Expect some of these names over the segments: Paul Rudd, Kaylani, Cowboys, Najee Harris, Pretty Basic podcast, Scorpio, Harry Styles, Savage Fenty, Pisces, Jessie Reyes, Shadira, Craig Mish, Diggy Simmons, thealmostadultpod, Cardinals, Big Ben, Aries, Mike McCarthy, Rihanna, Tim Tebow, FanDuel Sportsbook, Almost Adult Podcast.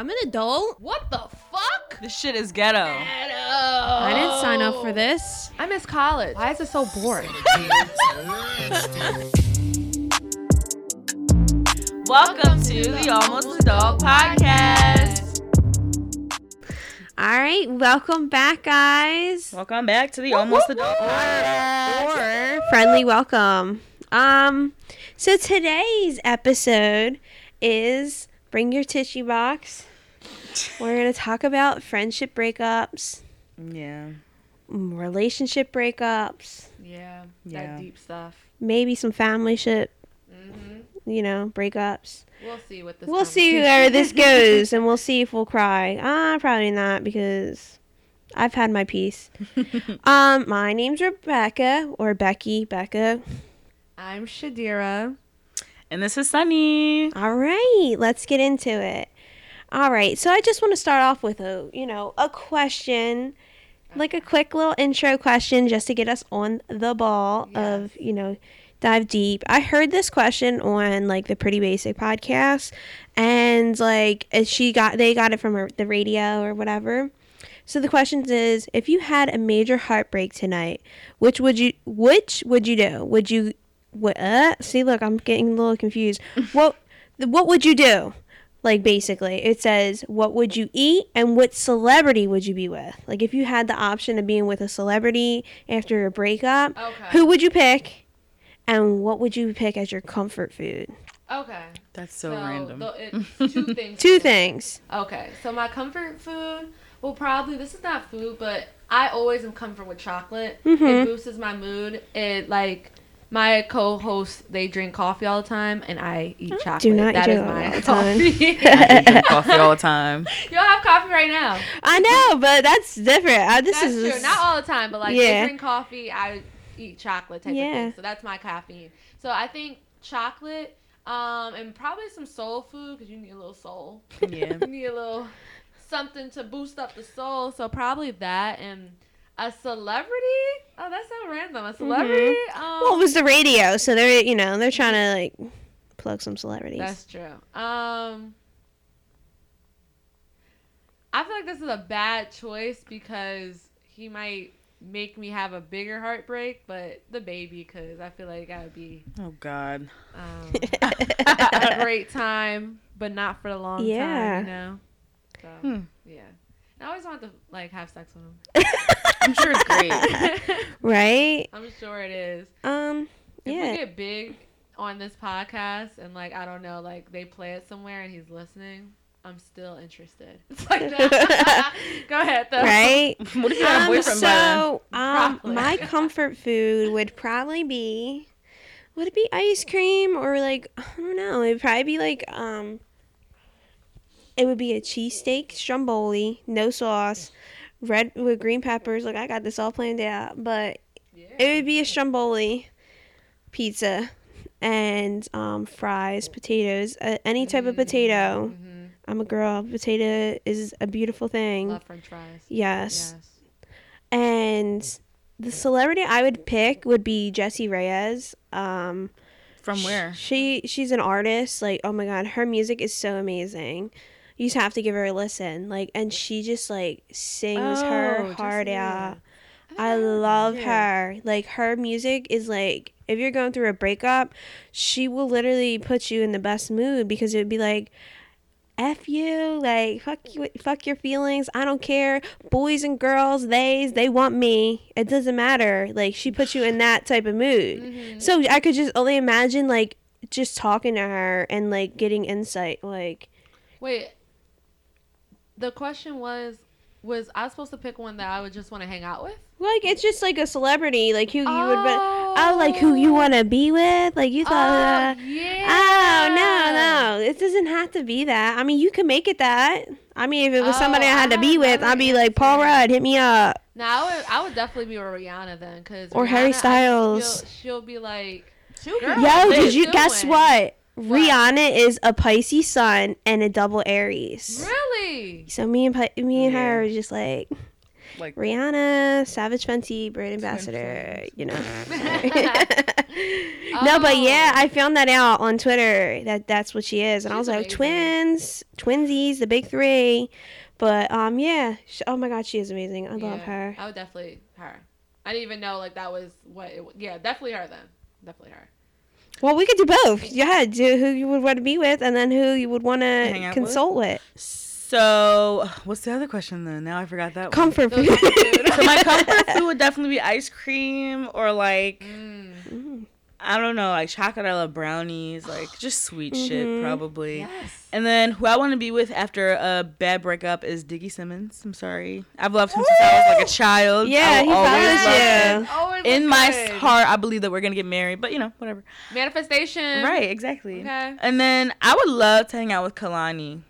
I'm an adult. What the fuck? This shit is ghetto. I didn't sign up for this. I miss college. Why is it so boring? Welcome to the Almost Adult Podcast. All right, welcome back, guys. Welcome back to the Almost Adult Podcast. Or friendly welcome. So today's episode is... Bring your tissue box. We're going to talk about friendship breakups. Yeah. Relationship breakups. Yeah. That deep stuff. Maybe some family shit. Mm-hmm. You know, breakups. We'll see what this goes. We'll see where this goes, and we'll see if we'll cry. Probably not, because I've had my peace. My name's Rebecca, or Becky. Becca. I'm Shadira. And this is Sunny. All right, let's get into it. All right, so I just want to start off with a question, like a quick little intro question just to get us on the ball of, dive deep. I heard this question on the Pretty Basic podcast, and they got it from the radio or whatever. So the question is, if you had a major heartbreak tonight, which would you do? Would you I'm getting a little confused. What would you do? Basically, it says, what would you eat and what celebrity would you be with? If you had the option of being with a celebrity after a breakup, okay, who would you pick and what would you pick as your comfort food? Okay. That's so random. It's two things. Okay. So my comfort food, this is not food, but I always am comfort with chocolate. Mm-hmm. It boosts my mood. My co-hosts, they drink coffee all the time, and I eat chocolate. Do not drink coffee. I drink coffee all the time. You don't have coffee right now. I know, but that's different. That's true. Not all the time, but I drink coffee, I eat chocolate type of thing. So that's my caffeine. So I think chocolate, and probably some soul food, because you need a little soul. Yeah. You need a little something to boost up the soul. So probably that, and... a celebrity? Oh, that's so random. A celebrity? Mm-hmm. It was the radio, so they're, they're trying to, plug some celebrities. That's true. I feel like this is a bad choice because he might make me have a bigger heartbreak, but the baby, because I feel like I would be... Oh, God. A great time, but not for a long time, So, yeah. I always wanted to, have sex with him. I'm sure it's great. Right? I'm sure it is. If we get big on this podcast and, I don't know, they play it somewhere and he's listening, I'm still interested. It's like that. Go ahead, though. Right? What if you got a boyfriend? So, my comfort food would probably be, would it be ice cream or, I don't know. It would probably be, it would be a cheesesteak stromboli, no sauce, red with green peppers. I got this all planned out, but it would be a stromboli pizza and fries, potatoes, any type of potato. Mm-hmm. I'm a girl. Potato is a beautiful thing. Love French fries. Yes. And the celebrity I would pick would be Jessie Reyes. From where? She's an artist. Oh my God, her music is so amazing. You just have to give her a listen, and she just sings her heart out. I love her. Her music is if you're going through a breakup, she will literally put you in the best mood because it would be F you, fuck your feelings. I don't care. Boys and girls, they want me. It doesn't matter. She puts you in that type of mood. Mm-hmm. So I could just only imagine just talking to her and getting insight. Wait. The question was I supposed to pick one that I would just want to hang out with? It's just a celebrity, who you would be. Oh, who you want to be with? You thought that. Yeah. Oh, no. It doesn't have to be that. I mean, you can make it that. I mean, if it was somebody I had to be with, I'd be Paul Rudd, hit me up. No, I would definitely be with Rihanna then. Or Rihanna, Harry Styles. She'll be girl, yo, did you guess what? Rihanna is a Pisces sun and a double Aries. Really? So me and her are just like Rihanna, Savage Fenty, brand ambassador, you know. No, but yeah, I found that out on Twitter that that's what she is, and she's I was amazing. Like twinsies, the big three. But yeah, she, oh my God, she is amazing. I love her. I would definitely her. I didn't even know like that was what it was. Yeah, definitely her then. Definitely her. Well, we could do both. Yeah, do who you would want to be with and then who you would want to consult with. So, what's the other question then? Now I forgot that comfort one. Comfort food. So, my comfort food would definitely be ice cream or like, I don't know, like chocolate. I love brownies, like just sweet shit probably. Yes. And then who I want to be with after a bad breakup is Diggy Simmons. I'm sorry. I've loved him since I was like a child. Yeah, he always loves him. In my heart, I believe that we're going to get married, but you know, whatever. Manifestation. Right, exactly. Okay. And then I would love to hang out with Kaylani.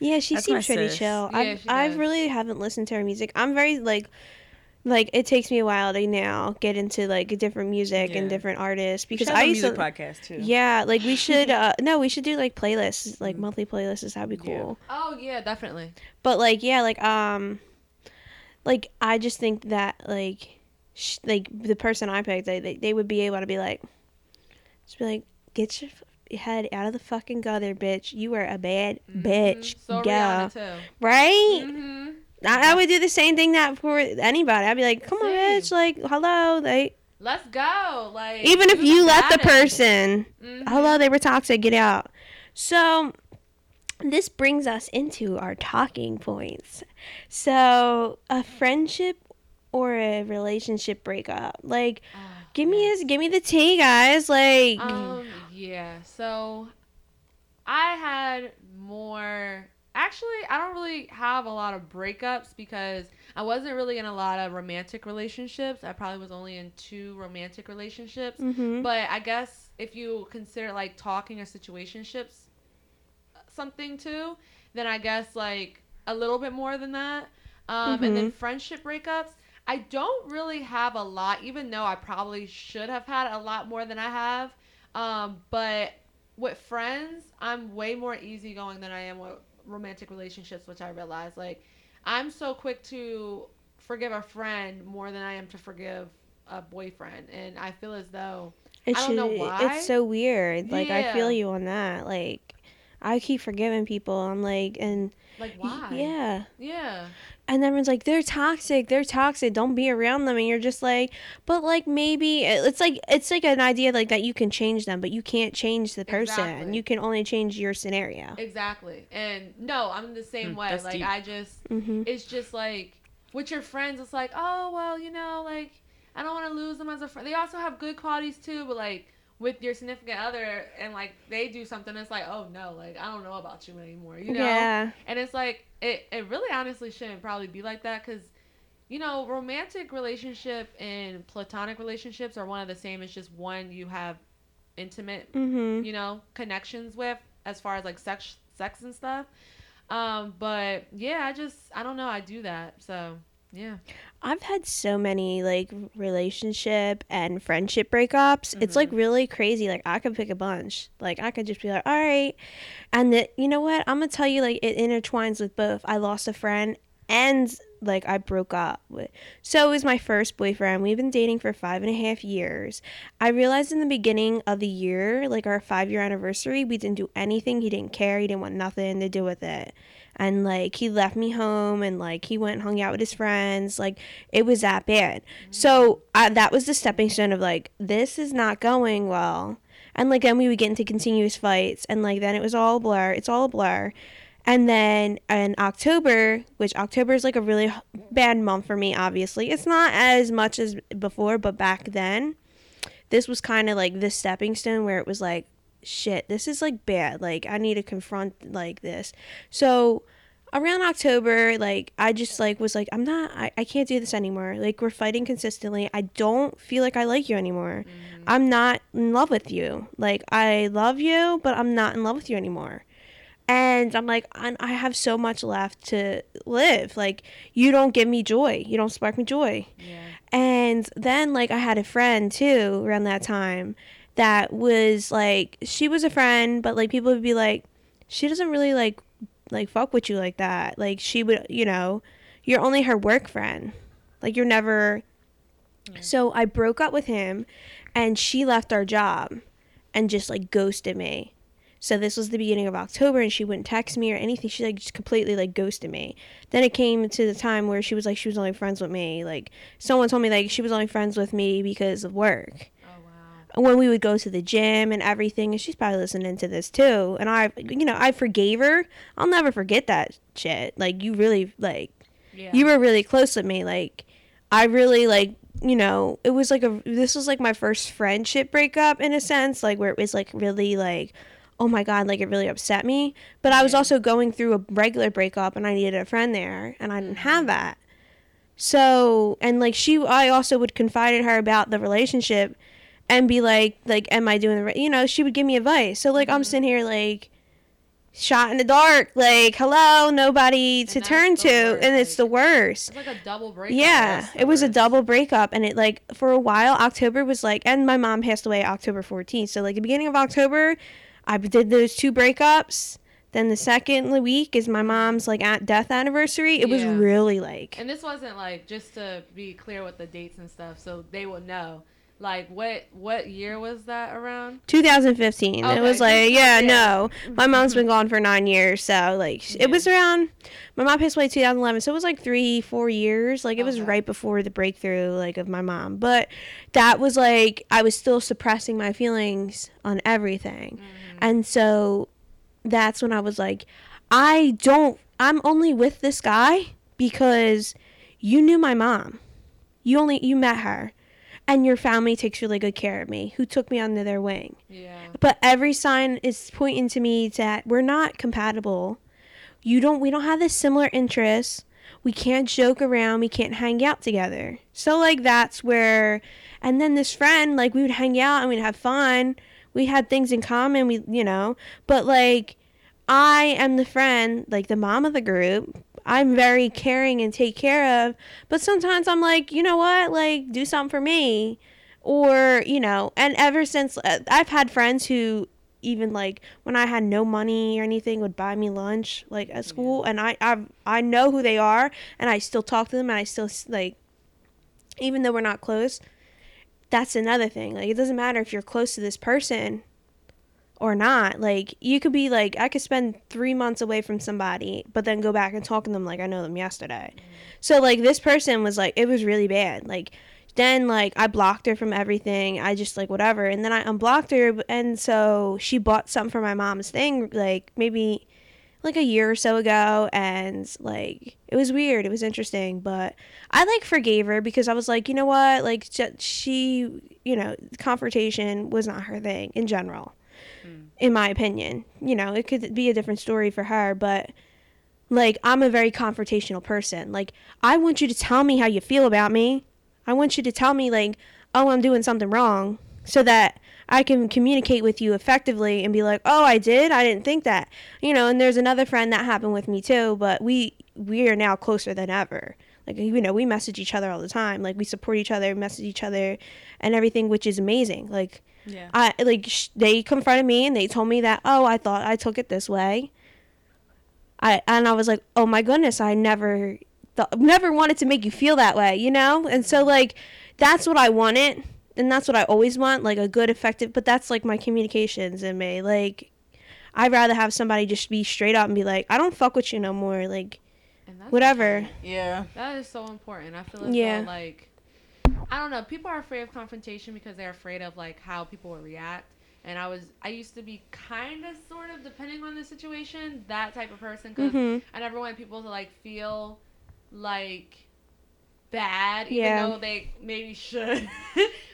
Yeah, she seems pretty chill. Yeah, I really haven't listened to her music. I'm very like it takes me a while to now get into like different music and different artists because I used to podcast too. Yeah, like we should we should do like playlists, like monthly playlists. That'd be cool. Yeah. Oh yeah, definitely. But like yeah, like I just think that like like the person I picked, they would be able to be like, just be like, get your head out of the fucking gutter, bitch. You are a bad bitch. So Rihanna too. Right? Mm-hmm. I would do the same thing that for anybody. I'd be like, come on, bitch. Like, hello. Like, let's go. Like, even if you left the person, hello, they were toxic. Get out. So, this brings us into our talking points. So, a friendship or a relationship breakup. Like, give me the tea, guys. Like, yeah, so I had more. Actually, I don't really have a lot of breakups because I wasn't really in a lot of romantic relationships. I probably was only in 2 romantic relationships. Mm-hmm. But I guess if you consider like talking or situationships something too, then I guess like a little bit more than that. And then friendship breakups. I don't really have a lot, even though I probably should have had a lot more than I have. But with friends, I'm way more easygoing than I am with romantic relationships, which I realize, like, I'm so quick to forgive a friend more than I am to forgive a boyfriend. And I feel as though, I don't know why. It's so weird. Like, I feel you on that. Like, I keep forgiving people. I'm like, and... Like, why? Yeah. Yeah. And everyone's like, they're toxic, don't be around them. And you're just like, but like maybe it's like an idea like that you can change them, but you can't change the person. Exactly. You can only change your scenario. Exactly. And no, I'm the same way. Like deep. I just it's just like with your friends, it's like, oh well, you know, like I don't want to lose them as a friend. They also have good qualities too, but like with your significant other and like they do something, it's like, oh no, like I don't know about you anymore, you know? Yeah. And it's like it really honestly shouldn't probably be like that because, you know, romantic relationship and platonic relationships are one of the same. It's just one you have intimate you know, connections with as far as like sex and stuff, but yeah, I don't know, I do that. So yeah, I've had so many like relationship and friendship breakups. It's like really crazy. Like I could pick a bunch. Like I could just be like, all right, and you know what? I'm gonna tell you, like it intertwines with both. I lost a friend and like I broke up with. So it was my first boyfriend. We've been dating for 5.5 years. I realized in the beginning of the year, like our 5-year anniversary, we didn't do anything. He didn't care. He didn't want nothing to do with it. And, like, he left me home and, like, he went and hung out with his friends. Like, it was that bad. So, that was the stepping stone of, like, this is not going well. And, like, then we would get into continuous fights. And, like, then it was all a blur. It's all a blur. And then in October, which October is, like, a really bad month for me, obviously. It's not as much as before, but back then, this was kind of, like, the stepping stone where it was, like, shit, this is like bad, like I need to confront like this. So around October, like I just like was like, I can't do this anymore. Like we're fighting consistently. I don't feel like I like you anymore. I'm not in love with you. Like I love you, but I'm not in love with you anymore. And I'm like, I have so much left to live. Like, you don't give me joy. You don't spark me joy. Yeah. And then like I had a friend too around that time that was like, she was a friend, but like people would be like, she doesn't really like fuck with you like that. Like she would, you know, you're only her work friend. Like, you're never... Yeah. So I broke up with him, and she left our job and just, like, ghosted me. So this was the beginning of October, and she wouldn't text me or anything. She, like, just completely, like, ghosted me. Then it came to the time where she was, like, she was only friends with me. Like, someone told me, like, she was only friends with me because of work. When we would go to the gym and everything, and she's probably listening to this too. And I forgave her. I'll never forget that shit. Like, you really, like, yeah. You were really close with me. Like, I really, like, you know, it was like this was like my first friendship breakup in a sense, like, where it was like really like, oh my God, like, it really upset me. But I was also going through a regular breakup, and I needed a friend there, and I didn't have that. So, and like I also would confide in her about the relationship. And be like, am I doing the right? You know, she would give me advice. So, like, I'm sitting here, like, shot in the dark. Like, hello, nobody to turn to. And it's the worst. It's like a double breakup. Yeah, it was a double breakup. And it, like, for a while, October was, like, and my mom passed away October 14th. So, like, the beginning of October, I did those two breakups. Then the second week is my mom's, like, death anniversary. It was really, like. And this wasn't, like, just to be clear with the dates and stuff so they will know. Like, what year was that around? 2015. Okay. It was like, my mom's been gone for 9 years. So, like, it was around, my mom passed away in 2011. So, it was like 3-4 years. Like, it was right before the breakthrough, like, of my mom. But that was, like, I was still suppressing my feelings on everything. Mm-hmm. And so, that's when I was like, I'm only with this guy because you knew my mom. You met her. And your family takes really good care of me, who took me under their wing. Yeah. But every sign is pointing to me that we're not compatible. We don't have the similar interests. We can't joke around. We can't hang out together. So, like, that's where, and then this friend, like, we would hang out and we'd have fun. We had things in common, but, like, I am the friend, like, the mom of the group. I'm very caring and take care of, but sometimes I'm like, you know what, like, do something for me, or, you know, and ever since, I've had friends who even, like, when I had no money or anything would buy me lunch, like, at school, and I know who they are, and I still talk to them, and I still, like, even though we're not close, that's another thing, like, it doesn't matter if you're close to this person or not. Like, you could be like, I could spend 3 months away from somebody, but then go back and talk to them like I know them yesterday. Mm-hmm. So, like, this person was like, it was really bad. Like, then, like, I blocked her from everything. I just, like, whatever. And then I unblocked her, and so she bought something for my mom's thing, like, maybe like a year or so ago, and, like, it was weird. It was interesting, but I, like, forgave her because I was like, you know what, like, she, you know, confrontation was not her thing in general. In my opinion, you know, it could be a different story for her, but, like, I'm a very confrontational person. Like, I want you to tell me how you feel about me. I want you to tell me, like, oh, I'm doing something wrong, so that I can communicate with you effectively and be like, oh, I didn't think that, you know. And there's another friend that happened with me too, but we are now closer than ever. Like, you know, we message each other all the time. Like, we support each other, message each other and everything, which is amazing. Like, yeah. I, like, they confronted me and they told me that, oh, I thought I took it this way. And I was like, oh my goodness, I never wanted to make you feel that way, you know? And so, like, that's what I wanted, and that's what I always want, like, a good, effective, but that's, like, my communications in me. Like, I'd rather have somebody just be straight up and be like, I don't fuck with you no more, like, whatever. Important. Yeah. That is so important. I feel like that, like, I don't know. People are afraid of confrontation because they're afraid of, like, how people will react. And I used to be kind of, sort of, depending on the situation, that type of person. Because I never wanted people to, like, feel, like, bad, even though they maybe should.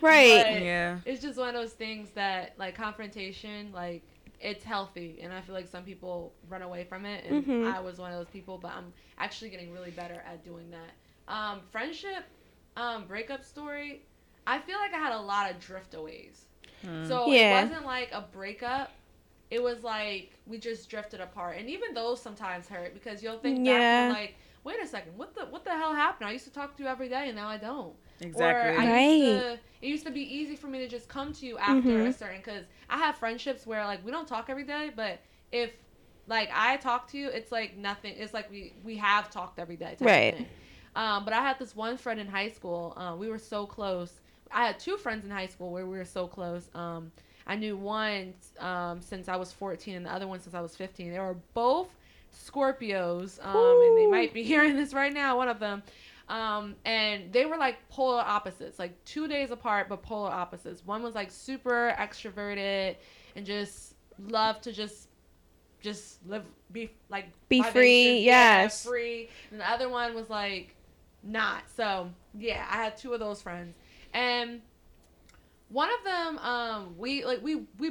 Right. But it's just one of those things that, like, confrontation, like, it's healthy. And I feel like some people run away from it. And I was one of those people. But I'm actually getting really better at doing that. Friendship... breakup story, I feel like I had a lot of driftaways. So it wasn't like a breakup. It was like we just drifted apart. And even those sometimes hurt because you'll think back and like, wait a second, what the hell happened? I used to talk to you every day and now I don't. Exactly. Or it used to be easy for me to just come to you after a certain, because I have friendships where, like, we don't talk every day, but if like I talk to you, it's like nothing. It's like we have talked every day. Right. But I had this one friend in high school. We were so close. I had two friends in high school where we were so close. I knew one since I was 14 and the other one since I was 15. They were both Scorpios, and they might be hearing this right now, one of them. And they were like polar opposites, like 2 days apart, but polar opposites. One was like super extroverted and just loved to just live, be free. Yes. Free. And the other one was like not. So yeah, I had two of those friends. And one of them, we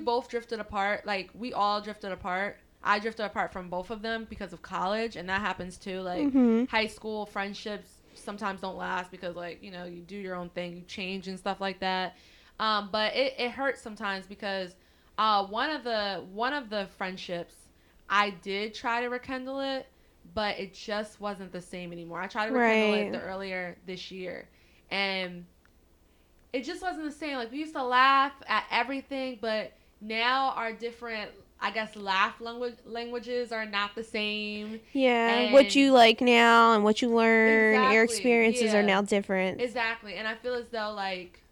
both drifted apart. Like we all drifted apart. I drifted apart from both of them because of college, and that happens too. Like high school friendships sometimes don't last because, like, you know, you do your own thing, you change and stuff like that. But it hurts sometimes because one of the friendships, I did try to rekindle it, but it just wasn't the same anymore. I tried to rekindle it earlier this year, and it just wasn't the same. Like, we used to laugh at everything, but now our different, I guess, laugh languages are not the same. Yeah, and what you like now and what you learn, your experiences are now different. Exactly, and I feel as though, like,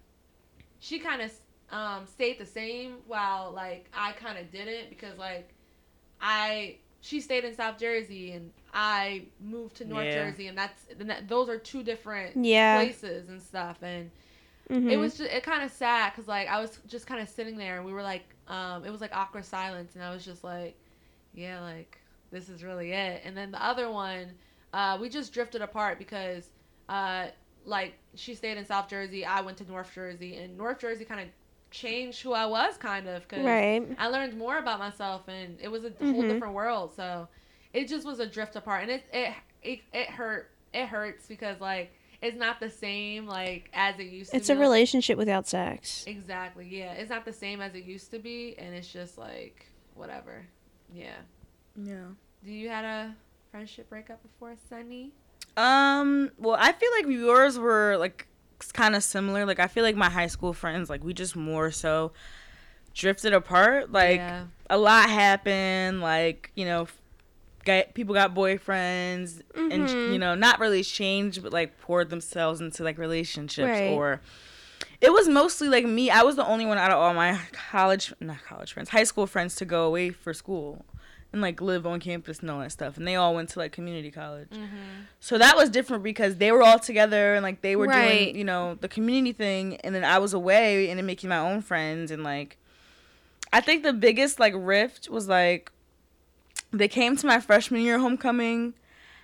she kind of stayed the same while, like, I kind of didn't because, like, she stayed in South Jersey and I moved to North Jersey, and those are two different places and stuff, and it was just, it kind of sad because, like, I was just kind of sitting there and we were like, it was like awkward silence, and I was just like, yeah, like, this is really it. And then the other one, we just drifted apart because, like, she stayed in South Jersey, I went to North Jersey, and North Jersey kind of changed who I was, kind of, because I learned more about myself, and it was a whole different world. So it just was a drift apart, and it hurt. It hurts because, like, it's not the same, like, as it used to be. It's a relationship without sex. Exactly, yeah. It's not the same as it used to be, and it's just, like, whatever. Yeah. Yeah. Do you had a friendship breakup before, Sunny? Well, I feel like yours were, like, kind of similar. Like, I feel like my high school friends, like, we just more so drifted apart. Like, a lot happened, like, you know, people got boyfriends and, you know, not really changed, but, like, poured themselves into, like, relationships. Or it was mostly, like, me. I was the only one out of all my high school friends to go away for school and, like, live on campus and all that stuff. And they all went to, like, community college. So that was different because they were all together and, like, they were doing, you know, the community thing. And then I was away and then making my own friends. And, like, I think the biggest, like, rift was, like, they came to my freshman year homecoming,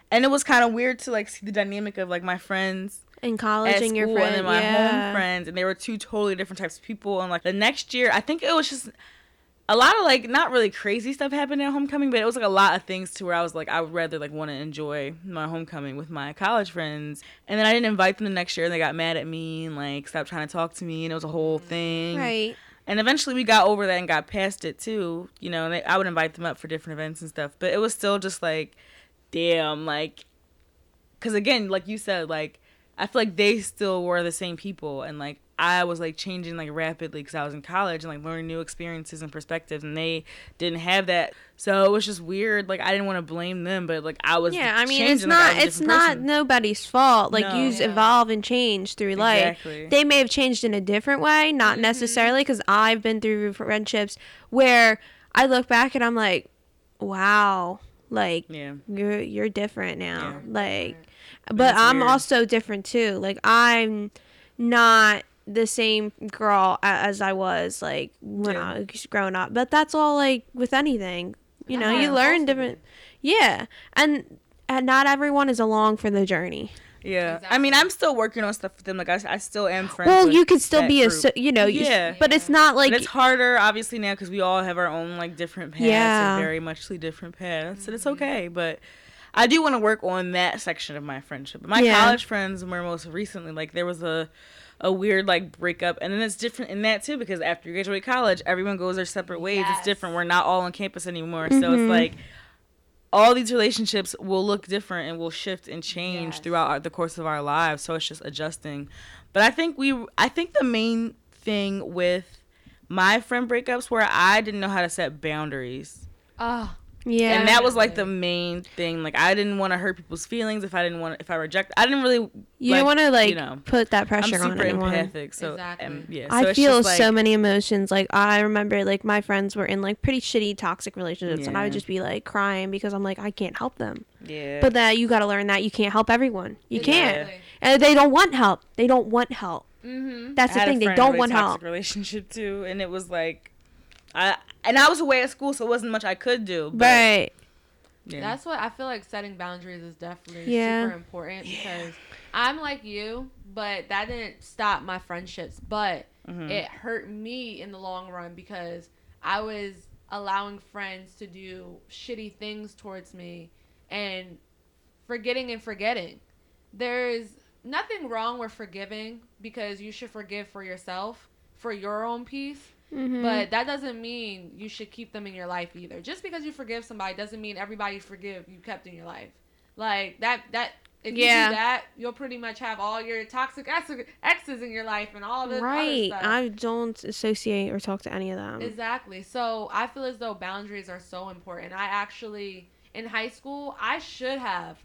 and it was kind of weird to, like, see the dynamic of, like, my friends in college and your friends, and then my home friends, and they were two totally different types of people. And, like, the next year, I think it was just a lot of, like, not really crazy stuff happened at homecoming, but it was, like, a lot of things to where I was like, I would rather, like, want to enjoy my homecoming with my college friends. And then I didn't invite them the next year, and they got mad at me and, like, stopped trying to talk to me, and it was a whole thing. Right. And eventually we got over that and got past it, too. You know, and I would invite them up for different events and stuff. But it was still just, like, damn, like, because, again, like you said, like, I feel like they still were the same people. And, like, I was, like, changing, like, rapidly because I was in college and, like, learning new experiences and perspectives. And they didn't have that. So it was just weird. Like, I didn't want to blame them, but, like, I was changing. Yeah, I mean, changing, it's not nobody's fault. Like, you evolve and change through life. Exactly. They may have changed in a different way, not necessarily, because I've been through friendships where I look back and I'm like, wow, like, you're different now. Yeah. Like, but I'm weird. Also different, too. Like, I'm not the same girl as I was, like, when I was growing up. But that's all, like, with anything, you know, you learn different. Yeah. And not everyone is along for the journey. Yeah. Exactly. I mean, I'm still working on stuff with them. Like, I still am friends. Well, with you could still be you know. Yeah. But it's not like, and it's harder obviously now because we all have our own, like, different paths and very muchly different paths, and it's okay. But I do want to work on that section of my friendship. My college friends were most recently, like, there was a weird, like, breakup, and then it's different in that too because after you graduate college, everyone goes their separate ways. It's different. We're not all on campus anymore, so it's like all these relationships will look different and will shift and change throughout the course of our lives. So it's just adjusting. But I think the main thing with my friend breakups were I didn't know how to set boundaries. Yeah. And that was like the main thing. Like, I didn't want to hurt people's feelings if I reject. I didn't really. You don't want to put that pressure on anyone. I'm super empathic. So, exactly. I feel so many emotions. Like, I remember like my friends were in like pretty shitty toxic relationships, and I would just be like crying because I'm like, I can't help them. Yeah. But that you got to learn that you can't help everyone. You can't. And they don't want help. They don't want help. Mm-hmm. That's the thing. They don't want help. I had a toxic relationship too, and it was like. I was away at school, so it wasn't much I could do. But, right. Yeah. That's what I feel like setting boundaries is definitely super important because I'm like you, but that didn't stop my friendships. But it hurt me in the long run because I was allowing friends to do shitty things towards me and forgetting. There's nothing wrong with forgiving because you should forgive for yourself, for your own peace. Mm-hmm. But that doesn't mean you should keep them in your life either. Just because you forgive somebody doesn't mean everybody you kept in your life. Like that if you do that, you'll pretty much have all your toxic exes in your life and all this other stuff. I don't associate or talk to any of them. Exactly. So I feel as though boundaries are so important. I actually in high school I should have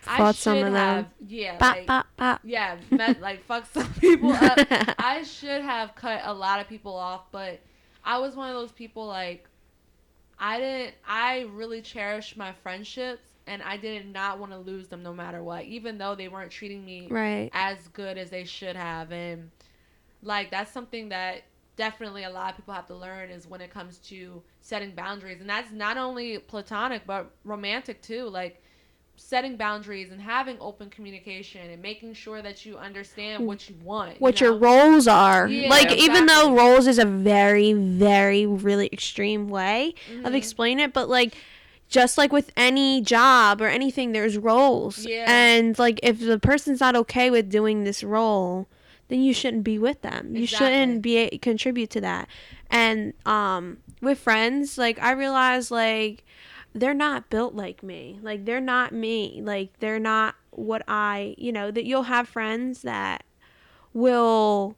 fought some of them. Yeah. Bop. Yeah. Fuck some people up. I should have cut a lot of people off, but I was one of those people, I really cherished my friendships, and I did not want to lose them no matter what, even though they weren't treating me as good as they should have. And, that's something that definitely a lot of people have to learn is when it comes to setting boundaries. And that's not only platonic, but romantic, too. Setting boundaries and having open communication and making sure that you understand what you want. Your roles are. Yeah, even though roles is a very, very, really extreme way of explaining it, but just like with any job or anything, there's roles. Yeah. And if the person's not okay with doing this role, then you shouldn't be with them. You shouldn't contribute to that. And with friends, I realized they're not built like me. They're not me. They're not what I, that you'll have friends that will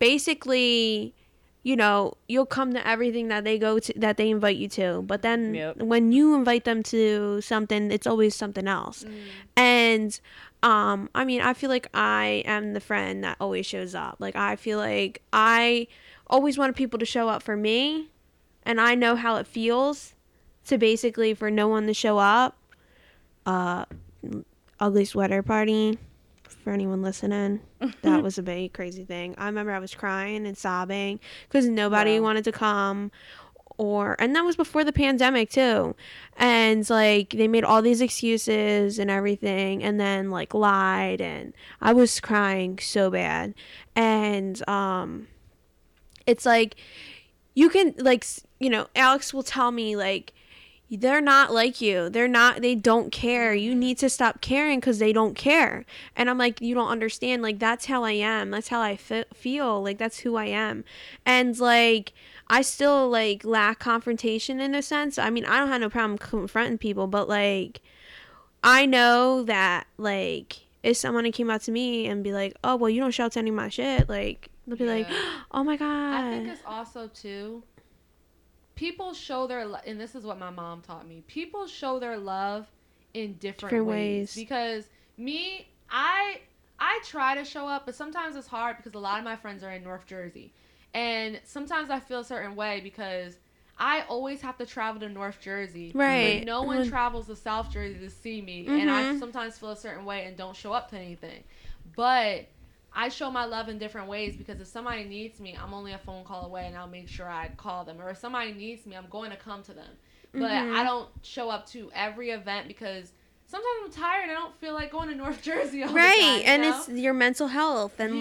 basically, you'll come to everything that they go to, that they invite you to. But then when you invite them to something, it's always something else. Mm. And, I feel like I am the friend that always shows up. I feel like I always wanted people to show up for me, and I know how it feels. So basically, for no one to show up, ugly sweater party, for anyone listening, that was a big crazy thing. I remember I was crying and sobbing because nobody wanted to come, and that was before the pandemic too, and they made all these excuses and everything, and then lied, and I was crying so bad, and it's you can Alex will tell me they're not like you. They're not, they don't care. You need to stop caring because they don't care. And I'm you don't understand. That's how I am. That's how I feel. That's who I am. And I still lack confrontation in a sense. I mean, I don't have no problem confronting people, but I know that if someone came out to me and be like, oh, well, you don't shout to any of my shit. They'll be like, oh my God. I think it's also too. People show their love, and this is what my mom taught me. People show their love in different ways. Because me, I try to show up, but sometimes it's hard because a lot of my friends are in North Jersey. And sometimes I feel a certain way because I always have to travel to North Jersey. Right. But no one travels to South Jersey to see me. Mm-hmm. And I sometimes feel a certain way and don't show up to anything. But I show my love in different ways because if somebody needs me, I'm only a phone call away and I'll make sure I call them. Or if somebody needs me, I'm going to come to them. But I don't show up to every event because sometimes I'm tired. I don't feel like going to North Jersey all the time. Right, and it's your mental health. And,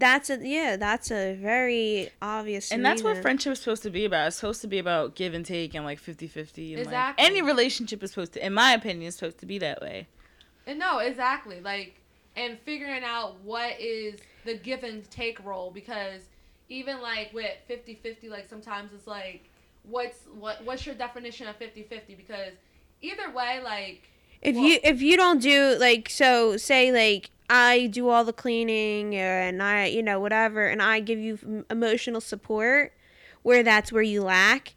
that's a very obvious reason. And that's what friendship is supposed to be about. It's supposed to be about give and take and, 50-50. And, exactly. Any relationship is supposed to, in my opinion, is supposed to be that way. And no, exactly. And figuring out what is the give and take role because even with 50-50, sometimes it's what's your definition of 50-50? Because either way, if you don't do I do all the cleaning and I whatever and I give you emotional support where that's where you lack.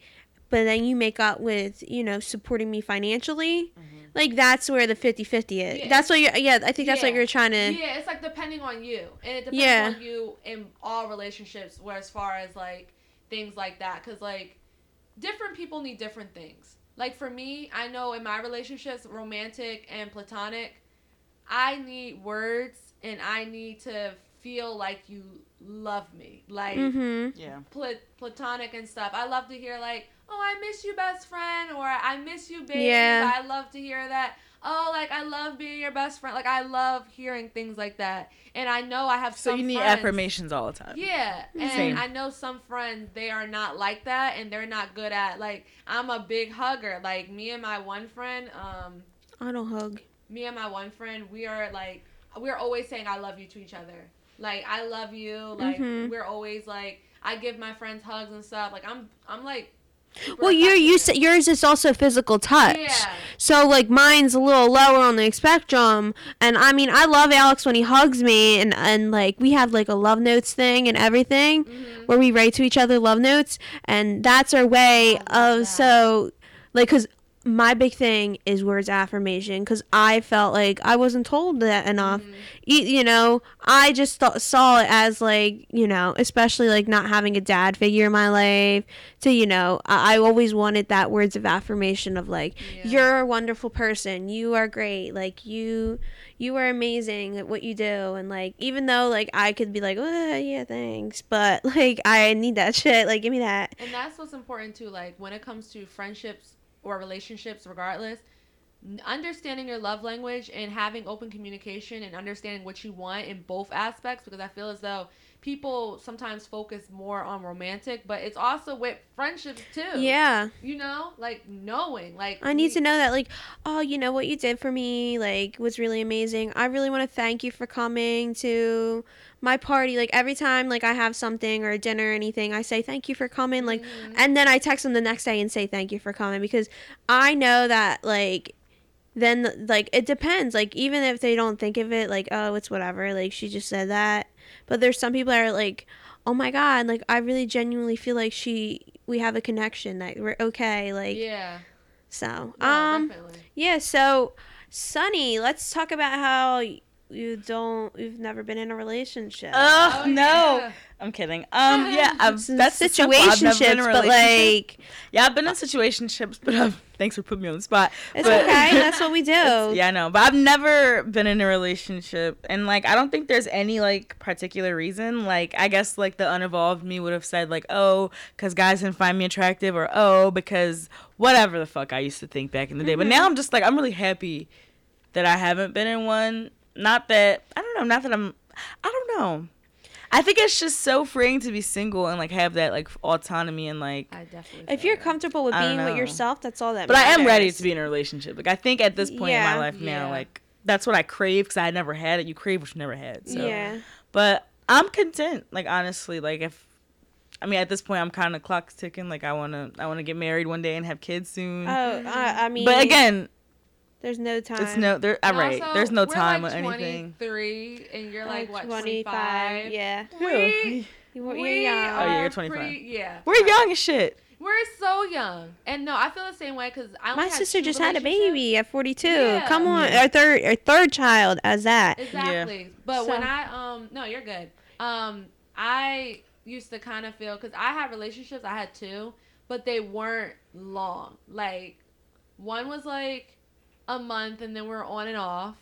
but then you make up with, you know, supporting me financially, mm-hmm. like that's where the 50-50 is. Yeah. That's what you're, yeah, I think that's what you're trying to. Yeah, it's like depending on you, and it depends on you in all relationships. Where as far as like things like that, because like different people need different things. Like for me, I know in my relationships, romantic and platonic, I need words and I need to feel like you love me. Like mm-hmm. Platonic and stuff. I love to hear like, oh, I miss you, best friend, or I miss you, baby. Yeah. I love to hear that. Oh, like I love being your best friend. Like I love hearing things like that. And I know I have some friends. So you need affirmations all the time. Yeah. And same. I know some friends, they are not like that, and they're not good at, like, I'm a big hugger. Like me and my one friend, I don't hug. Me and my one friend, we are like, we're always saying I love you to each other. Like, I love you. Like, mm-hmm. we're always, like, I give my friends hugs and stuff. Like, I'm like... Well, yours is also physical touch. Yeah. So, like, mine's a little lower on the spectrum. And, I mean, I love Alex when he hugs me. And like, we have, like, a love notes thing and everything mm-hmm. where we write to each other love notes. And that's our way of... So, like, because... My big thing is words affirmation, because I felt like I wasn't told that enough. Mm-hmm. You know, I just saw it as like, you know, especially like not having a dad figure in my life to, you know, I always wanted that words of affirmation of like, you're a wonderful person. You are great. Like you are amazing at what you do. And like, even though like I could be like, oh, yeah, thanks. But like, I need that shit. Like, give me that. And that's what's important too. Like when it comes to friendships, or relationships, regardless, understanding your love language and having open communication and understanding what you want in both aspects, because I feel as though people sometimes focus more on romantic, but it's also with friendships too. Yeah. You know, like knowing, like I need to know that, like, oh, you know what you did for me, like, was really amazing. I really want to thank you for coming to my party. Like every time, like I have something or a dinner or anything, I say thank you for coming. Like, mm-hmm. and then I text them the next day and say thank you for coming, because I know that like. Then like it depends, like even if they don't think of it like, oh, it's whatever, like she just said that, but there's some people that are like, oh my god, like I really genuinely feel like we have a connection, that we're okay, like yeah. So yeah, definitely. Yeah, so Sunny, let's talk about how you've never been in a relationship. Oh no, yeah. I'm kidding. Yeah, that's situationships, but like, yeah, I've been in situationships, but thanks for putting me on the spot. It's okay, that's what we do. Yeah, I know, but I've never been in a relationship, and like, I don't think there's any like particular reason. Like, I guess like the unevolved me would have said like, oh, because guys didn't find me attractive, or oh, because whatever the fuck I used to think back in the day. Mm-hmm. But now I'm just like, I'm really happy that I haven't been in one. I don't know. I think it's just so freeing to be single and like have that like autonomy and like. I definitely. If you're comfortable with being with yourself, that's all that matters. But I am ready to be in a relationship. Like I think at this point in my life now, like that's what I crave, because I never had it. You crave what you never had. So. Yeah. But I'm content. Like honestly, like at this point I'm kind of clock's ticking. Like I wanna get married one day and have kids soon. Oh, I mean. But again. There's no time. There's no time like or anything. 23, and you're like what? 25. Yeah. You're young. Oh yeah, you're 25. We're young as shit. We're so young, and no, I feel the same way, because my sister just had a baby at 42. Yeah. Come on, our third child as that. Exactly. Yeah. But when I no, you're good. I used to kind of feel, because I had relationships. I had two, but they weren't long. Like one was like. A month, and then we're on and off,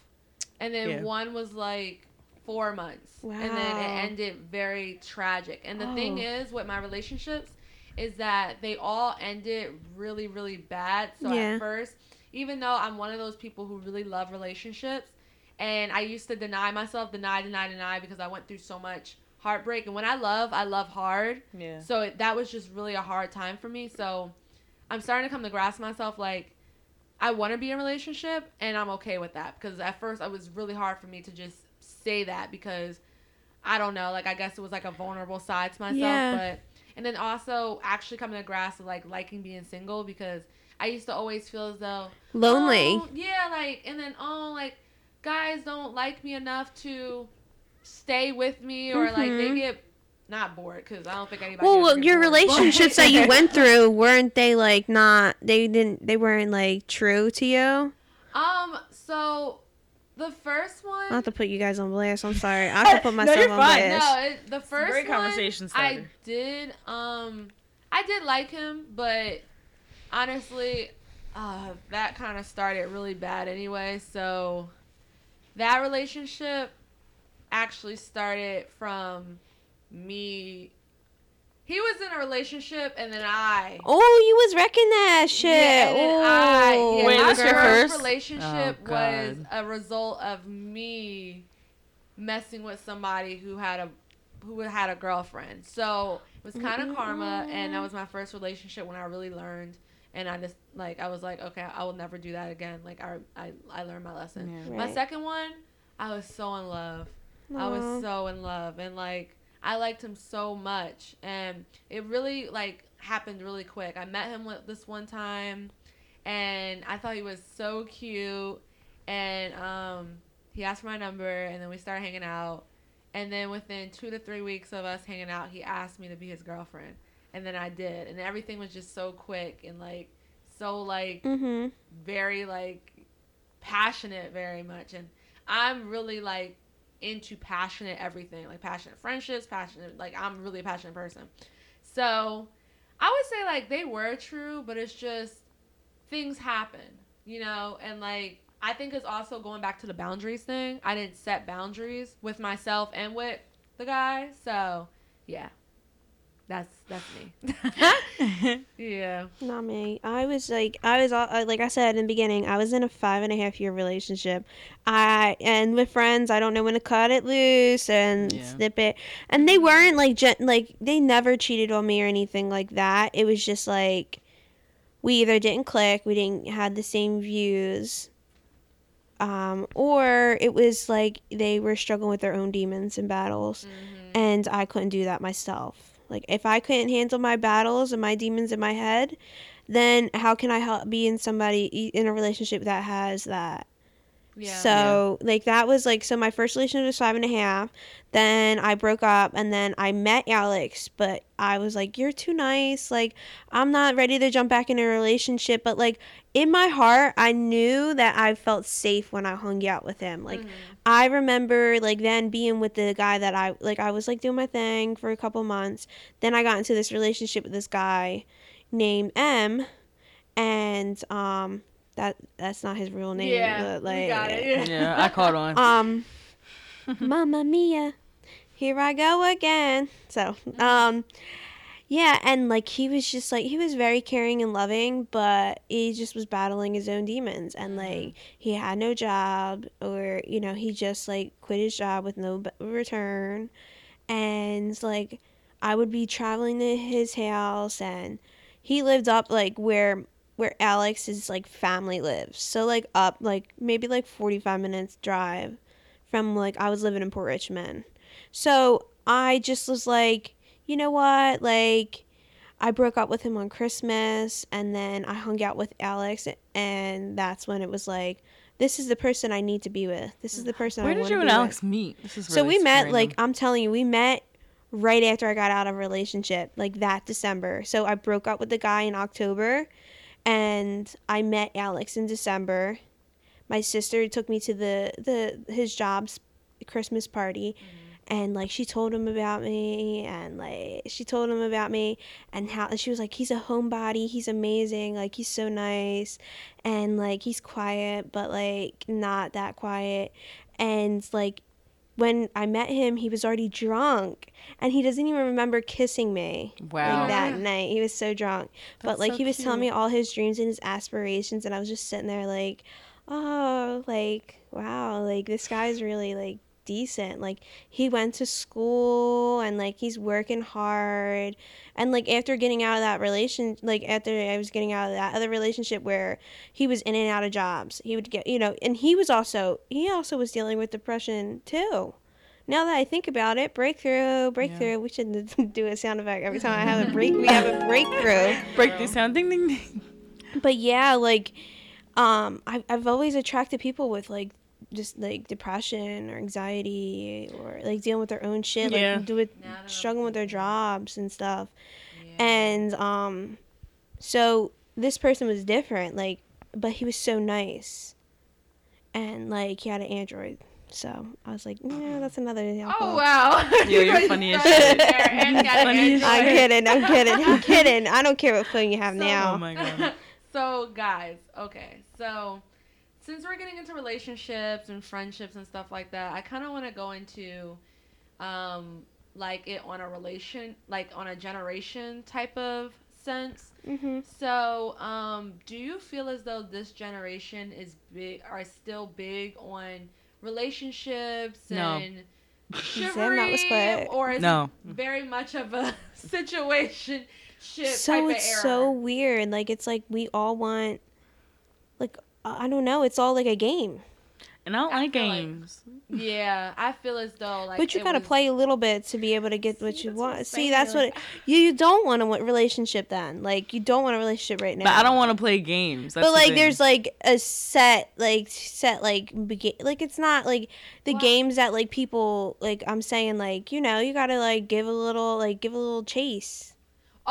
and then one was like 4 months. Wow. And then it ended very tragic, and the thing is with my relationships is that they all ended really, really bad. So at first, even though I'm one of those people who really love relationships, and I used to deny myself, deny, because I went through so much heartbreak, and when I love hard. Yeah. So that was just really a hard time for me, so I'm starting to come to grasp myself, like I want to be in a relationship, and I'm okay with that, because at first it was really hard for me to just say that, because I don't know, like I guess it was like a vulnerable side to myself. Yeah. But and then also actually coming to grasp of like liking being single, because I used to always feel as though lonely. Oh, yeah, like, and then like guys don't like me enough to stay with me, or like they get Not bored, because I don't think anybody... Well, your relationships that you went through, weren't they, like, not... They weren't, like, true to you? So... The first one... Not to put you guys on blast. I'm sorry. I can put myself on blast. No, the first great one, I did like him, but honestly, that kind of started really bad anyway. So that relationship actually started from me... He was in a relationship, and then I... Oh, you was wrecking that shit. Yeah, and then my first relationship was a result of me messing with somebody who had a girlfriend. So it was kind of karma, and that was my first relationship when I really learned. And I just, like, I was like, okay, I will never do that again. Like, I learned my lesson. Yeah, right. My second one, I was so in love. Aww. I was so in love, and, like, I liked him so much, and it really, like, happened really quick. I met him this one time, and I thought he was so cute, and he asked for my number, and then we started hanging out, and then within 2 to 3 weeks of us hanging out, he asked me to be his girlfriend, and then I did, and everything was just so quick and, like, so, like, very, like, passionate very much, and I'm really, like, into passionate everything, like passionate friendships, passionate, like, I'm really a passionate person. So I would say, like, they were true, but it's just things happen, you know? And, like, I think it's also going back to the boundaries thing. I didn't set boundaries with myself and with the guy. So yeah, that's me. Yeah, not me. I was like I said in the beginning, I was in a 5.5-year relationship. And with friends, I don't know when to cut it loose and snip it. And they weren't like they never cheated on me or anything like that. It was just like we either didn't click, we didn't have the same views, or it was like they were struggling with their own demons and battles, and I couldn't do that myself. Like, if I couldn't handle my battles and my demons in my head, then how can I help be in a relationship that has that? Yeah. So, like, that was, like, so my first relationship was 5.5. Then I broke up, and then I met Alex, but I was like, you're too nice. Like, I'm not ready to jump back in a relationship. But, like, in my heart, I knew that I felt safe when I hung out with him. Like, I remember, like, then being with the guy that I was, like, doing my thing for a couple months. Then I got into this relationship with this guy named M, and, that's not his real name. Yeah, but, like, you got it. Yeah, I caught on. Mamma Mia, here I go again. So, yeah, and, like, he was just, like, he was very caring and loving, but he just was battling his own demons, and, like, he had no job, or, you know, he just, like, quit his job with no return, and, like, I would be traveling to his house, and he lived up, like, where Alex's, like, family lives. So, like, up, like, maybe, like, 45 minutes drive from, like, I was living in Port Richmond. So I just was like, you know what? Like, I broke up with him on Christmas, and then I hung out with Alex, and that's when it was like, this is the person I need to be with. This is the person I want to be with. Where did you and Alex meet? This is really so we met, random. Like, I'm telling you, we met right after I got out of a relationship, like, that December. So I broke up with the guy in October, and I met Alex in December. My sister took me to his job's Christmas party, and, like, she told him about me, and, like, and how, and she was like, he's a homebody, he's amazing, like, he's so nice, and, like, he's quiet, but, like, not that quiet, and, like, when I met him, he was already drunk, and he doesn't even remember kissing me. Wow. Like, that night. He was so drunk. That's but, like, so he was cute. Telling me all his dreams and his aspirations, and I was just sitting there like, oh, like, wow, like, this guy's really, like, decent. Like, he went to school, and, like, he's working hard. And, like, after getting out of that relation, like, after I was getting out of that other relationship where he was in and out of jobs, he would get, you know, and he also was dealing with depression too. Now that I think about it, breakthrough. Yeah. We should do a sound effect every time I have a break. We have a breakthrough. Breakthrough sound, ding, ding, ding. But yeah, like, I've always attracted people with, like, just like depression or anxiety or like dealing with their own shit, yeah. like struggling with their jobs and stuff. Yeah. And so this person was different, like, but he was so nice, and like he had an Android. So I was like, yeah, that's another example. Oh, wow. Yo, you're funny as shit. I'm kidding. I don't care what phone you have now. Oh, my God. So, guys, okay. So, since we're getting into relationships and friendships and stuff like that, I kind of want to go into, on a generation type of sense. Mm-hmm. So, do you feel as though this generation is still big on relationships and chivalry, or is very much of a situation ship type of era? So it's so weird. Like, it's like we all want, like, I don't know. It's all like a game. And I don't like games. Like, yeah, I feel as though like. But you gotta play a little bit to be able to get what you want. See, that's what you don't want a relationship then. Like, you don't want a relationship right now. But I don't want to play games. That's but like, there's like a set it's not like the games that like people like. I'm saying like, you know, you gotta like give a little chase.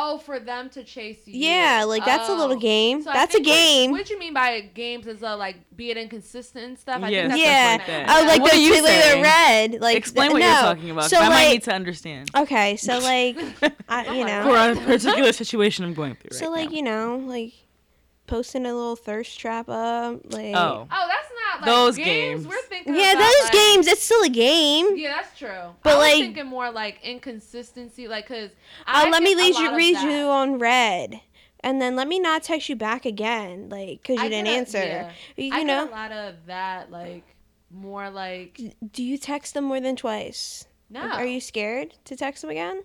Oh, for them to chase you. Yeah, like that's a little game. So that's a game. What do you mean by games? Is like be it inconsistent and stuff? I think that's what I meant. Oh, like they're red. Like explain what you're talking about. So I might need to understand. Okay, so like, for a particular situation I'm going through. So right like now. You know, like posting a little thirst trap up. Like oh, that's not like those games. We're thinking. Yeah, about, those like, games. It's still a game. Yeah, that's true. But I was thinking more like inconsistency, like because. Let me read you on red, and then let me not text you back again, like because you didn't answer. Yeah. You know, get a lot of that, like more like. Do you text them more than twice? No. Like, are you scared to text them again?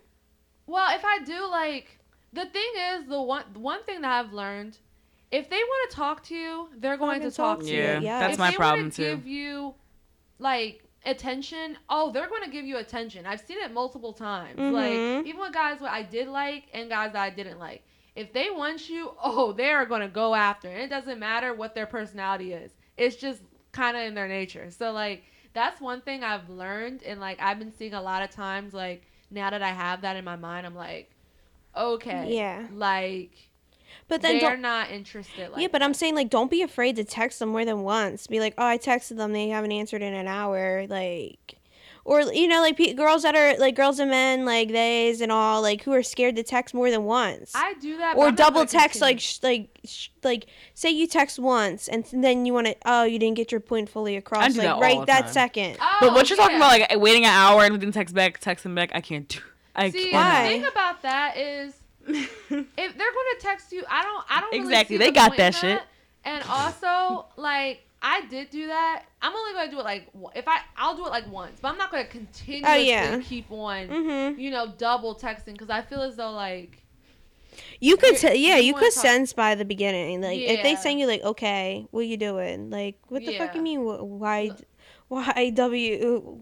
Well, if I do, like the thing is, the one thing that I've learned. If they want to talk to you, they're going to talk to you. Yeah. That's my problem too. If they want to give you like attention, they're going to give you attention. I've seen it multiple times. Mm-hmm. Like even with guys what I did like and guys that I didn't like. If they want you, they're going to go after. And it doesn't matter what their personality is. It's just kind of in their nature. So like that's one thing I've learned, and like I've been seeing a lot of times like now that I have that in my mind, I'm like, okay. Yeah. Like but then they're not interested. Like yeah, but I'm saying like don't be afraid to text them more than once. Be like, I texted them, they haven't answered in an hour, like, or you know, like girls that are like girls and men like theys and all like who are scared to text more than once. I do that. Or double text like say you text once and then you want to you didn't get your point fully across. I do like that right all the that time. Second. Oh, but what you're talking about like waiting an hour and we didn't text them back. I can't do. The thing about that is. If they're gonna text you, I don't exactly. Really see they got that shit. And also, like I did do that. I'm only gonna do it like if I'll do it like once, but I'm not gonna continuously keep on, you know, double texting because I feel as though like you could, sense by the beginning, like if they send you like, okay, what you doing? Like what the fuck you mean? Why WYD?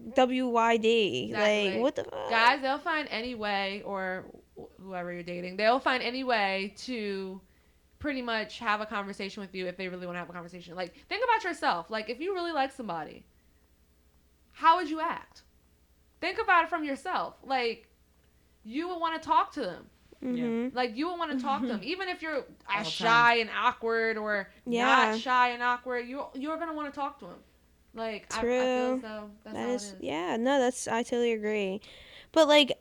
Exactly. Like what the fuck? Guys, they'll find any way or. Whoever you're dating, they'll find any way to pretty much have a conversation with you if they really want to have a conversation. Like, think about yourself. Like, if you really like somebody, how would you act? Think about it from yourself. Like, you would want to talk to them. Mm-hmm. Like, you would want to talk to them. Even if you're shy and awkward or not shy and awkward, you're going to want to talk to them. Like, true. I feel as though that's how it is. Yeah, no, I totally agree. But, like,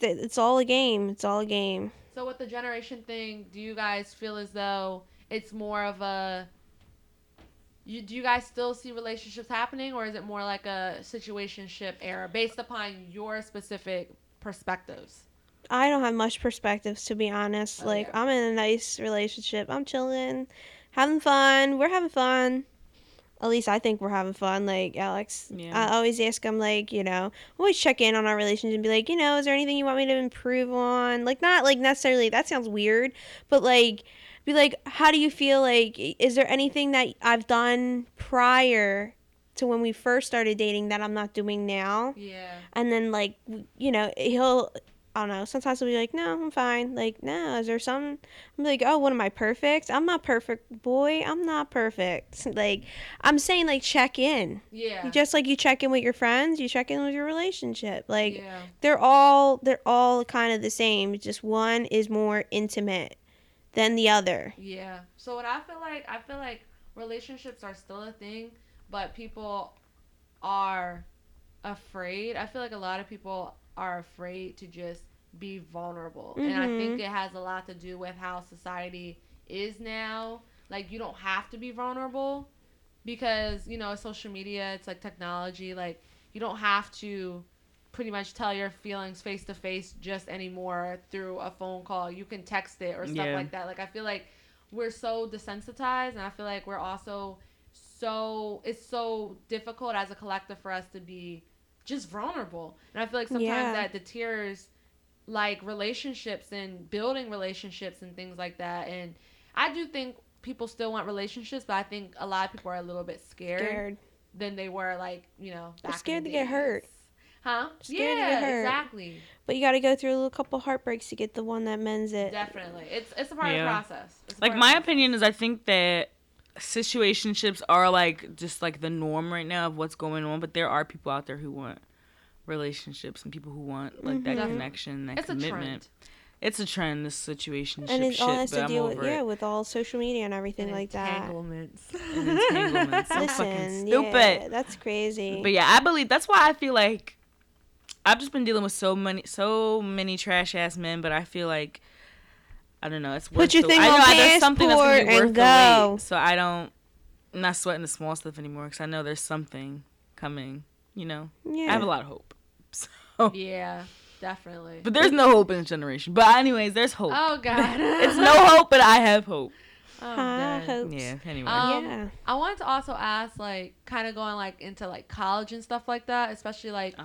it's all a game. It's all a game. So, with the generation thing, do you guys feel as though it's more of a... do you guys still see relationships happening, or is it more like a situationship era based upon your specific perspectives? I don't have much perspectives, to be honest. Oh, like, yeah. I'm in a nice relationship. I'm chilling, having fun. We're having fun. At least I think we're having fun. Like, Alex, I always ask him, like, you know, always check in on our relationship and be like, you know, is there anything you want me to improve on? Like, not, like, necessarily, that sounds weird, but, like, be like, how do you feel, like, is there anything that I've done prior to when we first started dating that I'm not doing now? Yeah. And then, like, you know, he'll I don't know, sometimes I'll be like, no, I'm fine. Like, no, is there something? I'm like, oh, what am I, perfect? I'm not perfect, boy. I'm not perfect. Like, I'm saying, like, check in. Yeah. Just like you check in with your friends, you check in with your relationship. Like, yeah. they're all kind of the same. Just one is more intimate than the other. Yeah. So what I feel like relationships are still a thing, but people are afraid. I feel like a lot of people are afraid to just be vulnerable. Mm-hmm. And I think it has a lot to do with how society is now. Like, you don't have to be vulnerable because, you know, it's social media, it's like technology. Like, you don't have to pretty much tell your feelings face to face just anymore through a phone call. You can text it or stuff like that. Like, I feel like we're so desensitized, and I feel like we're also so, it's so difficult as a collective for us to be just vulnerable. And I feel like sometimes that deteriorates, like, relationships and building relationships and things like that. And I do think people still want relationships, but I think a lot of people are a little bit scared. Than they were, like, you know, back scared in the to days. Get hurt. Huh? Scared to get hurt. Exactly. But you got to go through a little couple heartbreaks to get the one that mends it. Definitely. It's a part of the process. Like, my opinion is I think that situationships are, like, just, like, the norm right now of what's going on, but there are people out there who want relationships and people who want, like, that connection, that commitment. It's a trend, this situationship shit. And it all has to deal with, with all social media and everything like that. Entanglements. So fucking stupid. Yeah, that's crazy. But, yeah, I believe that's why I feel like I've just been dealing with so many trash-ass men, but I feel like, I don't know. It's worth put your thing on passport and go. So I'm not sweating the small stuff anymore because I know there's something coming, you know? Yeah. I have a lot of hope. So. Yeah, definitely. But there's no hope in this generation. But anyways, there's hope. Oh, God. It's no hope, but I have hope. Oh, hope. Yeah, anyway. I wanted to also ask, like, kind of going, like, into, like, college and stuff like that, especially, like,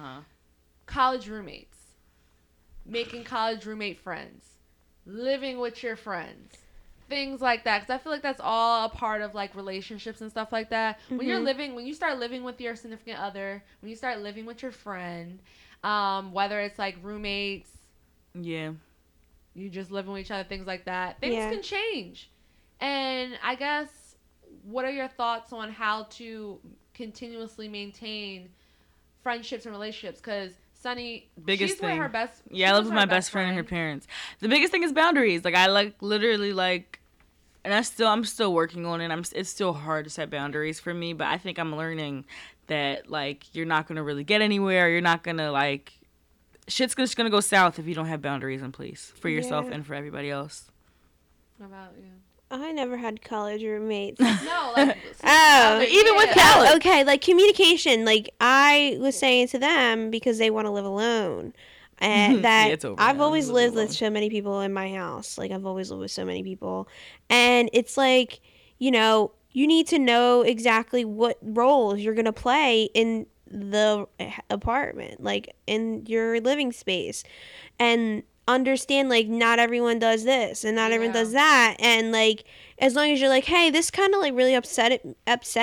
college roommates, making college roommate friends. Living with your friends, things like that, because I feel like that's all a part of, like, relationships and stuff like that. When you're living, when you start living with your significant other, when you start living with your friend, whether it's, like, roommates, you just living with each other, things like that, things can change. And I guess, what are your thoughts on how to continuously maintain friendships and relationships? Because Sunny, biggest she's thing. With her best. Yeah, I live with my best friend and her parents. The biggest thing is boundaries. Like, I and I'm still working on it. It's still hard to set boundaries for me, but I think I'm learning that, like, you're not gonna really get anywhere. You're not gonna, like, shit's just gonna go south if you don't have boundaries in place for yourself and for everybody else. What about you? I never had college roommates. No, like... even with college. Okay, like, communication. Like, I was saying to them, because they want to live alone, and that I've always lived with so many people in my house. Like, I've always lived with so many people. And it's like, you know, you need to know exactly what roles you're going to play in the apartment, like, in your living space. And understand, like, not everyone does this and not everyone does that, and, like, as long as you're like, hey, this kind of, like, really upset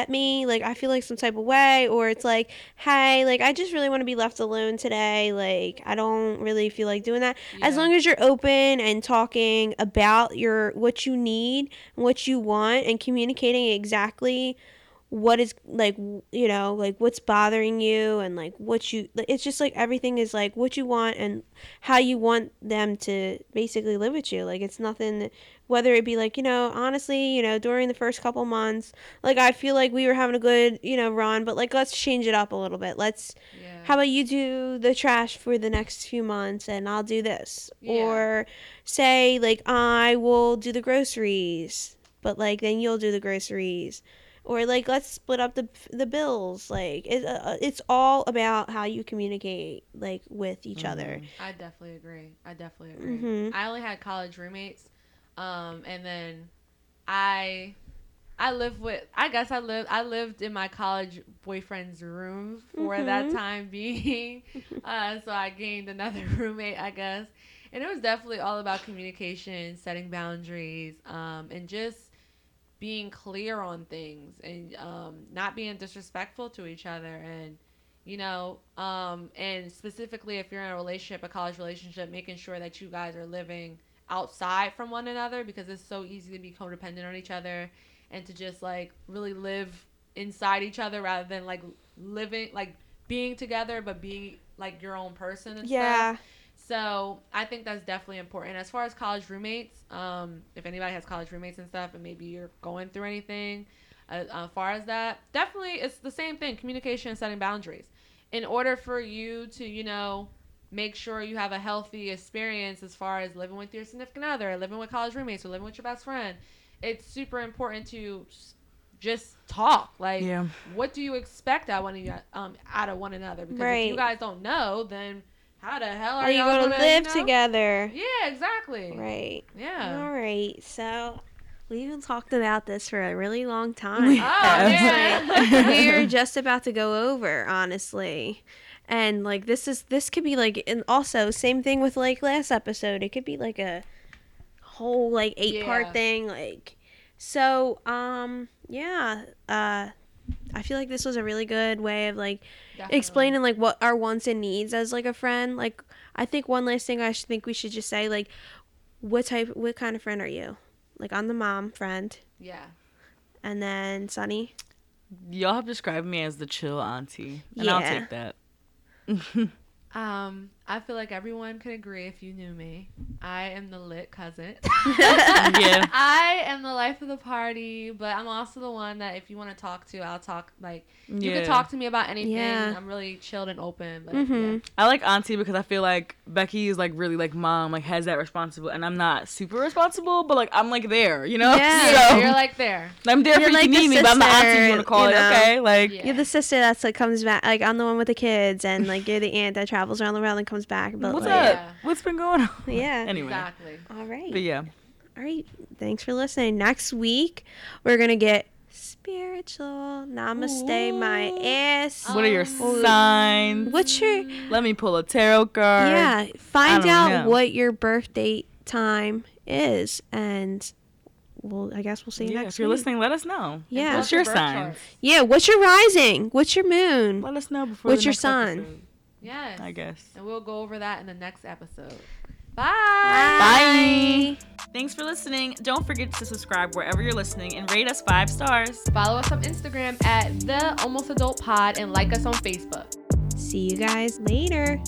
me, like, I feel like some type of way, or it's like, hey, like, I just really want to be left alone today, like, I don't really feel like doing that, as long as you're open and talking about your what you need, what you want, and communicating exactly what is, like, you know, like, what's bothering you, and, like, what you, it's just, like, everything is, like, what you want and how you want them to basically live with you. Like, it's nothing that, whether it be, like, you know, honestly, you know, during the first couple months, like, I feel like we were having a good, you know, run, but, like, let's change it up a little bit. How about you do the trash for the next few months and I'll do this, or say, like, I will do the groceries, but, like, then you'll do the groceries. Or, like, let's split up the bills. Like, it's all about how you communicate, like, with each other. I definitely agree. Mm-hmm. I only had college roommates. And then I lived in my college boyfriend's room for that time being. So I gained another roommate, I guess. And it was definitely all about communication, setting boundaries, and just being clear on things, and not being disrespectful to each other, and you know, and specifically if you're in a relationship, a college relationship, making sure that you guys are living outside from one another, because it's so easy to be codependent on each other and to just like really live inside each other rather than like living, like being together, but being like your own person and stuff. So I think that's definitely important. As far as college roommates, if anybody has college roommates and stuff, and maybe you're going through anything as far as that, definitely it's the same thing, communication and setting boundaries. In order for you to, you know, make sure you have a healthy experience as far as living with your significant other, living with college roommates, or living with your best friend, it's super important to just talk. Like, what do you expect out of one another? Because if you guys don't know, then how the hell are you going to live together? Yeah, exactly. Right. Yeah. All right. So we've been talking about this for a really long time. We're just about to go over, honestly. And like this could be like, and also same thing with like last episode. It could be like a whole like 8-part thing. Like, so I feel like this was a really good way of like explaining like what our wants and needs as like a friend. Like, I think one last thing we should just say, like, what kind of friend are you? Like, I'm the mom friend. Yeah. And then Sunny. Y'all have described me as the chill auntie, and I'll take that. I feel like everyone could agree if you knew me. I am the lit cousin. I am the life of the party, but I'm also the one that if you want to talk to, I'll talk. Like, you can talk to me about anything. Yeah. I'm really chilled and open. But, I like auntie because I feel like Becky is like really like mom, like has that responsibility, and I'm not super responsible, but like I'm like there, you know? Yeah, so, you're like there. I'm there for you like if you need me, but I'm the auntie you want to call it, okay? Like, you're the sister that's like comes back. Like, I'm the one with the kids, and like you're the aunt that travels around the world and comes back, but what's up? What's been going on? Anyway, exactly. All right, thanks for listening. Next week we're gonna get spiritual. Namaste. Ooh. My ass. What are your signs? What's your, let me pull a tarot card. Find out what your birth date time is, and we'll see you next week. If you're listening, let us know. What's your sign? What's your rising? What's your moon? Let us know before. What's your sun episode? Yes. I guess. And we'll go over that in the next episode. Bye. Bye. Thanks for listening. Don't forget to subscribe wherever you're listening and rate us 5 stars. Follow us on Instagram @TheAlmostAdultPod and like us on Facebook. See you guys later.